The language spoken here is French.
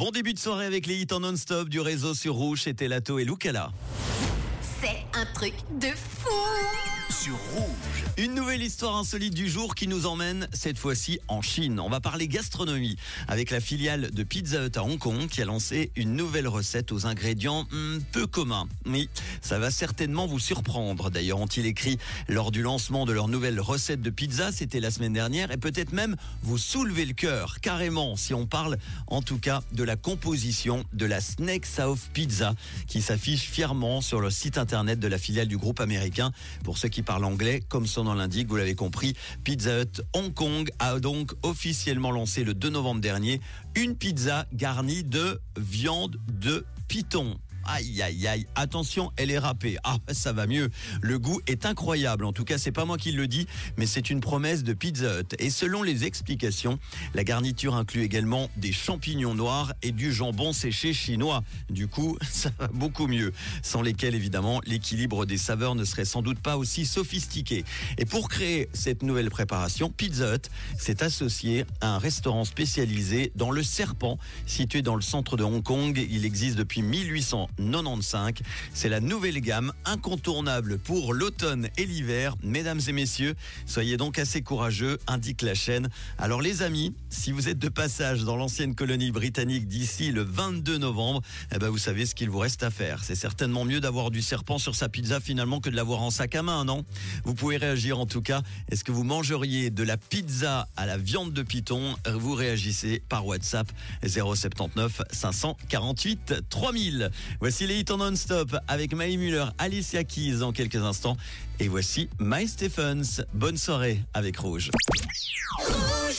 Bon début de soirée avec les hits en non-stop du réseau sur Rouge. C'était Lato et Lucala. C'est un truc de fou sur Rouge. Une nouvelle histoire insolite du jour qui nous emmène cette fois-ci en Chine. On va parler gastronomie avec la filiale de Pizza Hut à Hong Kong qui a lancé une nouvelle recette aux ingrédients peu communs. Oui, ça va certainement vous surprendre. D'ailleurs, ont-ils écrit lors du lancement de leur nouvelle recette de pizza, c'était la semaine dernière, et peut-être même vous soulever le cœur carrément si on parle en tout cas de la composition de la Snake Sauce Pizza qui s'affiche fièrement sur le site internet de la filiale du groupe américain. Pour ceux qui parlent anglais, comme son l'indique, vous l'avez compris, Pizza Hut Hong Kong a donc officiellement lancé le 2 novembre dernier une pizza garnie de viande de python. Aïe, aïe, aïe, attention, elle est râpée. Ah, ça va mieux. Le goût est incroyable. En tout cas, c'est pas moi qui le dis, mais c'est une promesse de Pizza Hut. Et selon les explications, la garniture inclut également des champignons noirs et du jambon séché chinois. Du coup, ça va beaucoup mieux. Sans lesquels, évidemment, l'équilibre des saveurs ne serait sans doute pas aussi sophistiqué. Et pour créer cette nouvelle préparation, Pizza Hut s'est associé à un restaurant spécialisé dans le serpent, situé dans le centre de Hong Kong. Il existe depuis 1895. C'est la nouvelle gamme incontournable pour l'automne et l'hiver. Mesdames et messieurs, soyez donc assez courageux, indique la chaîne. Alors les amis, si vous êtes de passage dans l'ancienne colonie britannique d'ici le 22 novembre, vous savez ce qu'il vous reste à faire. C'est certainement mieux d'avoir du serpent sur sa pizza finalement que de l'avoir en sac à main, non ? Vous pouvez réagir en tout cas. Est-ce que vous mangeriez de la pizza à la viande de python ? Vous réagissez par WhatsApp 079 548 3000. Voici les hits en non-stop avec Maï Muller, Alicia Keys dans quelques instants. Et voici My Stephens. Bonne soirée avec Rouge.